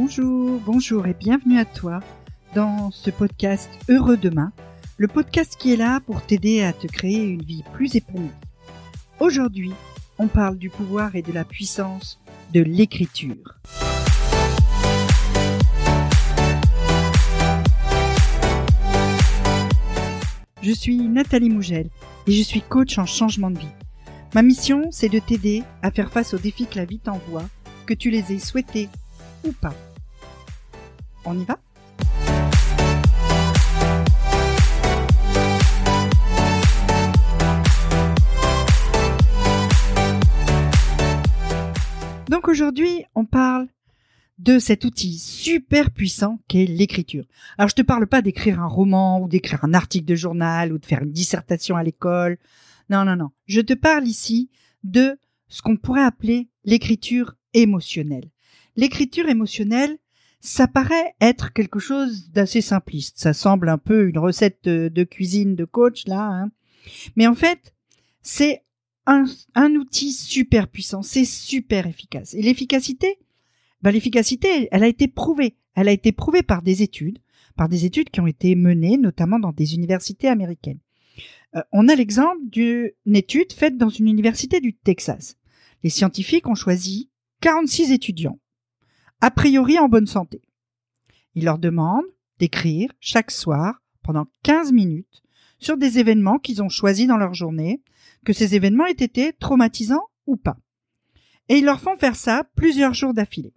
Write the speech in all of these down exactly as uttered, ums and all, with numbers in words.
Bonjour, bonjour et bienvenue à toi dans ce podcast Heureux Demain, le podcast qui est là pour t'aider à te créer une vie plus épanouie. Aujourd'hui, on parle du pouvoir et de la puissance de l'écriture. Je suis Nathalie Mougel et je suis coach en changement de vie. Ma mission, c'est de t'aider à faire face aux défis que la vie t'envoie, que tu les aies souhaités ou pas. On y va ? Donc aujourd'hui, on parle de cet outil super puissant qu'est l'écriture. Alors je te parle pas d'écrire un roman ou d'écrire un article de journal ou de faire une dissertation à l'école. Non, non, non. Je te parle ici de ce qu'on pourrait appeler l'écriture émotionnelle. L'écriture émotionnelle, ça paraît être quelque chose d'assez simpliste. Ça semble un peu une recette de, de cuisine de coach là, hein. Mais en fait, c'est un, un outil super puissant. C'est super efficace. Et l'efficacité, ben l'efficacité, elle a été prouvée. Elle a été prouvée par des études, par des études qui ont été menées notamment dans des universités américaines. Euh, on a l'exemple d'une étude faite dans une université du Texas. Les scientifiques ont choisi quarante-six étudiants, a priori en bonne santé. Ils leur demandent d'écrire chaque soir pendant quinze minutes sur des événements qu'ils ont choisis dans leur journée, que ces événements aient été traumatisants ou pas. Et ils leur font faire ça plusieurs jours d'affilée.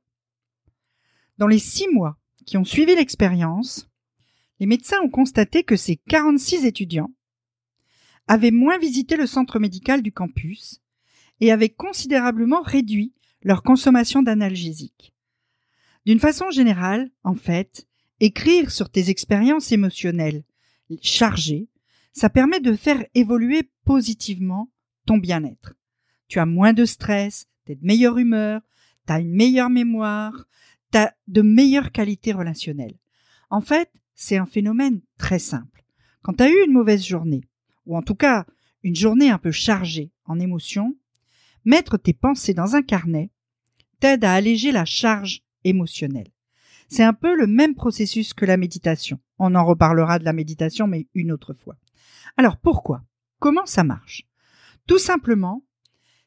Dans les six mois qui ont suivi l'expérience, les médecins ont constaté que ces quarante-six étudiants avaient moins visité le centre médical du campus et avaient considérablement réduit leur consommation d'analgésiques. D'une façon générale, en fait, écrire sur tes expériences émotionnelles chargées, ça permet de faire évoluer positivement ton bien-être. Tu as moins de stress, tu es de meilleure humeur, tu as une meilleure mémoire, tu as de meilleures qualités relationnelles. En fait, c'est un phénomène très simple. Quand tu as eu une mauvaise journée, ou en tout cas une journée un peu chargée en émotions, mettre tes pensées dans un carnet t'aide à alléger la charge émotionnelle. C'est un peu le même processus que la méditation. On en reparlera de la méditation, mais une autre fois. Alors pourquoi ? Comment ça marche ? Tout simplement,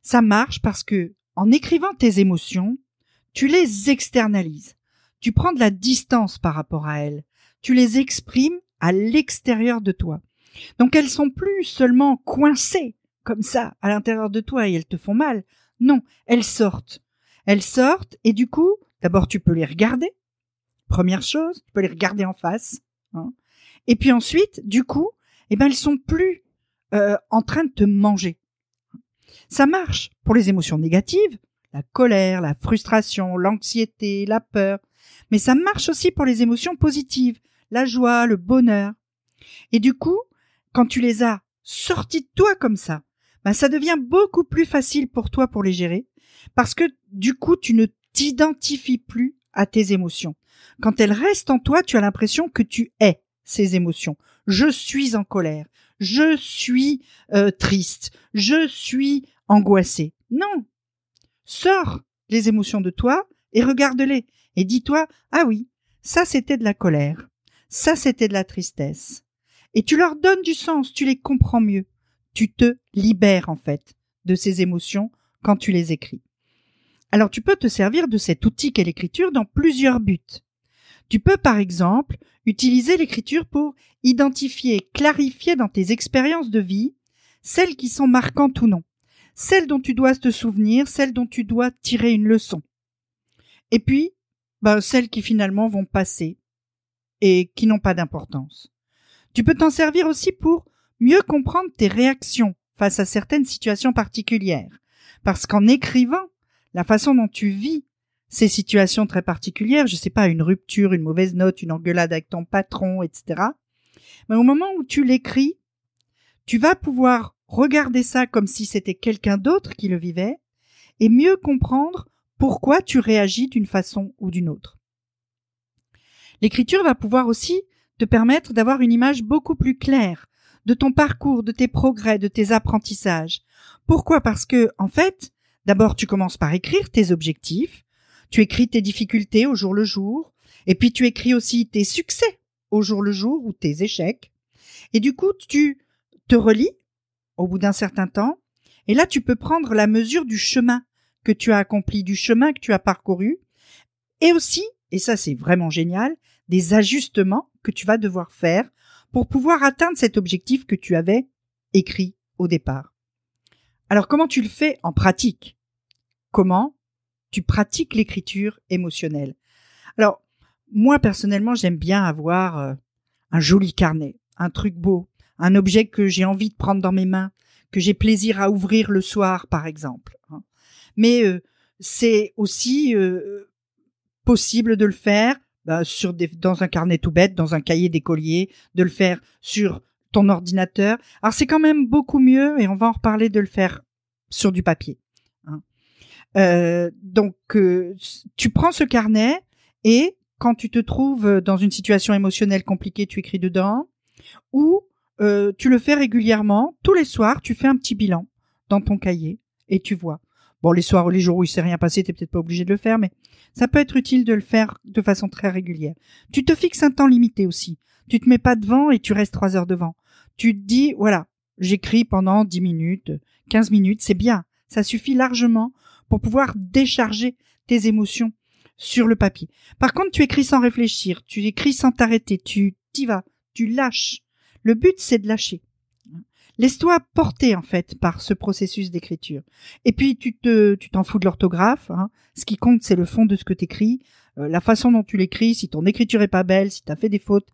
ça marche parce que, en écrivant tes émotions, tu les externalises. Tu prends de la distance par rapport à elles. Tu les exprimes à l'extérieur de toi. Donc elles sont plus seulement coincées comme ça à l'intérieur de toi et elles te font mal. Non, elles sortent. Elles sortent et du coup, d'abord tu peux les regarder. Première chose, tu peux les regarder en face, hein. Et puis ensuite, du coup, eh ben elles sont plus euh, en train de te manger. Ça marche pour les émotions négatives, la colère, la frustration, l'anxiété, la peur. Mais ça marche aussi pour les émotions positives, la joie, le bonheur. Et du coup, quand tu les as sorties de toi comme ça, ben ça devient beaucoup plus facile pour toi pour les gérer, parce que du coup, tu ne t'identifies plus à tes émotions. Quand elles restent en toi, tu as l'impression que tu es ces émotions. Je suis en colère, je suis euh, triste, je suis angoissée. Non, sors les émotions de toi et regarde-les et dis-toi « Ah oui, ça c'était de la colère, ça c'était de la tristesse ». Et tu leur donnes du sens, tu les comprends mieux. Tu te libères, en fait, de ces émotions quand tu les écris. Alors, tu peux te servir de cet outil qu'est l'écriture dans plusieurs buts. Tu peux, par exemple, utiliser l'écriture pour identifier, clarifier dans tes expériences de vie celles qui sont marquantes ou non, celles dont tu dois te souvenir, celles dont tu dois tirer une leçon. Et puis, ben, celles qui finalement vont passer et qui n'ont pas d'importance. Tu peux t'en servir aussi pour mieux comprendre tes réactions face à certaines situations particulières. Parce qu'en écrivant, la façon dont tu vis ces situations très particulières, je sais pas, une rupture, une mauvaise note, une engueulade avec ton patron, et cetera. Mais au moment où tu l'écris, tu vas pouvoir regarder ça comme si c'était quelqu'un d'autre qui le vivait et mieux comprendre pourquoi tu réagis d'une façon ou d'une autre. L'écriture va pouvoir aussi te permettre d'avoir une image beaucoup plus claire de ton parcours, de tes progrès, de tes apprentissages. Pourquoi ? Parce que, en fait, d'abord, tu commences par écrire tes objectifs, Tu écris tes difficultés au jour le jour, et puis tu écris aussi tes succès au jour le jour ou tes échecs. Et du coup, tu te relis au bout d'un certain temps, et là, tu peux prendre la mesure du chemin que tu as accompli, du chemin que tu as parcouru, et aussi, et ça c'est vraiment génial, des ajustements que tu vas devoir faire pour pouvoir atteindre cet objectif que tu avais écrit au départ. Alors, comment tu le fais en pratique ? Comment tu pratiques l'écriture émotionnelle ? Alors, moi, personnellement, j'aime bien avoir un joli carnet, un truc beau, un objet que j'ai envie de prendre dans mes mains, que j'ai plaisir à ouvrir le soir, par exemple. Mais euh, c'est aussi euh, possible de le faire bah, sur des, dans un carnet tout bête, dans un cahier d'écolier, de le faire sur ton ordinateur. Alors, c'est quand même beaucoup mieux, et on va en reparler, de le faire sur du papier. Hein. Euh, donc, euh, tu prends ce carnet et quand tu te trouves dans une situation émotionnelle compliquée, tu écris dedans, ou euh, tu le fais régulièrement. Tous les soirs, tu fais un petit bilan dans ton cahier et tu vois. Bon, les soirs ou les jours où il ne s'est rien passé, tu n'es peut-être pas obligé de le faire, mais ça peut être utile de le faire de façon très régulière. Tu te fixes un temps limité aussi. Tu te mets pas devant et tu restes trois heures devant. Tu te dis, voilà, j'écris pendant dix minutes, quinze minutes, c'est bien. Ça suffit largement pour pouvoir décharger tes émotions sur le papier. Par contre, tu écris sans réfléchir, tu écris sans t'arrêter, tu t'y vas, tu lâches. Le but, c'est de lâcher. Laisse-toi porter en fait par ce processus d'écriture. Et puis tu te, tu t'en fous de l'orthographe. Hein. Ce qui compte, c'est le fond de ce que t'écris, euh, la façon dont tu l'écris. Si ton écriture est pas belle, si t'as fait des fautes,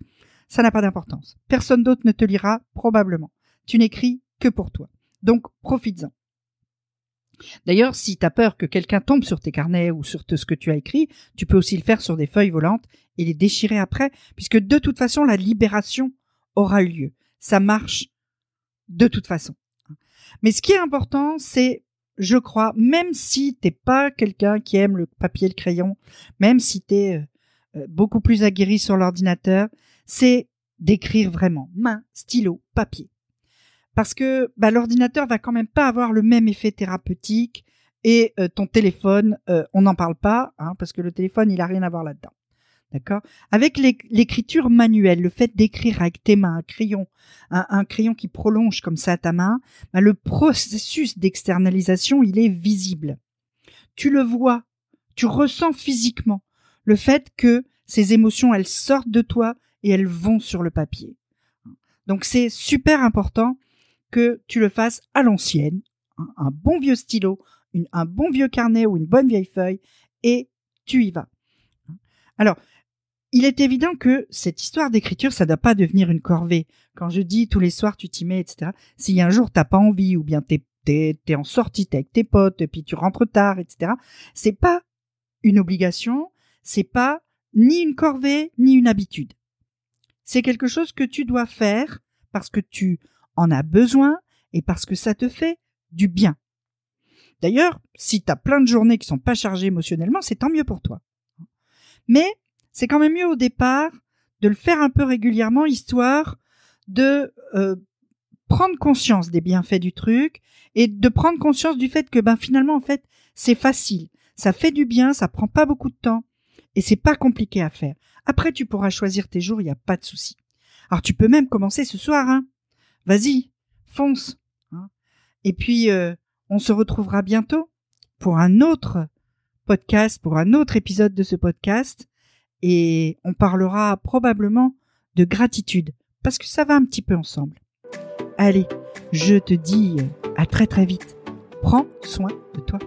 ça n'a pas d'importance. Personne d'autre ne te lira probablement. Tu n'écris que pour toi. Donc profites-en. D'ailleurs, si t'as peur que quelqu'un tombe sur tes carnets ou sur ce que tu as écrit, tu peux aussi le faire sur des feuilles volantes et les déchirer après, puisque de toute façon la libération aura eu lieu. Ça marche. De toute façon. Mais ce qui est important, c'est, je crois, même si t'es pas quelqu'un qui aime le papier et le crayon, même si t'es euh, beaucoup plus aguerri sur l'ordinateur, c'est d'écrire vraiment, main, stylo, papier. Parce que bah, l'ordinateur va quand même pas avoir le même effet thérapeutique et euh, ton téléphone, euh, on n'en parle pas, hein, parce que le téléphone, il a rien à voir là-dedans. D'accord? Avec l'écriture manuelle, le fait d'écrire avec tes mains, un crayon, un, un crayon qui prolonge comme ça ta main, ben le processus d'externalisation, il est visible. Tu le vois, tu ressens physiquement le fait que ces émotions, elles sortent de toi et elles vont sur le papier. Donc c'est super important que tu le fasses à l'ancienne, hein, un bon vieux stylo, une, un bon vieux carnet ou une bonne vieille feuille, et tu y vas. Alors, il est évident que cette histoire d'écriture, ça ne doit pas devenir une corvée. Quand je dis tous les soirs, tu t'y mets, et cetera. Si un jour, tu n'as pas envie ou bien tu es en sortie, tu es avec tes potes, puis tu rentres tard, et cetera. Ce n'est pas une obligation, ce n'est pas ni une corvée, ni une habitude. C'est quelque chose que tu dois faire parce que tu en as besoin et parce que ça te fait du bien. D'ailleurs, si tu as plein de journées qui ne sont pas chargées émotionnellement, c'est tant mieux pour toi. Mais c'est quand même mieux au départ de le faire un peu régulièrement, histoire de euh, prendre conscience des bienfaits du truc et de prendre conscience du fait que ben finalement en fait c'est facile, ça fait du bien, ça prend pas beaucoup de temps et c'est pas compliqué à faire. Après tu pourras choisir tes jours, il y a pas de souci. Alors tu peux même commencer ce soir, hein. Vas-y, fonce. Hein. Et puis euh, on se retrouvera bientôt pour un autre podcast, pour un autre épisode de ce podcast. Et on parlera probablement de gratitude, parce que ça va un petit peu ensemble. Allez, je te dis à très très vite. Prends soin de toi.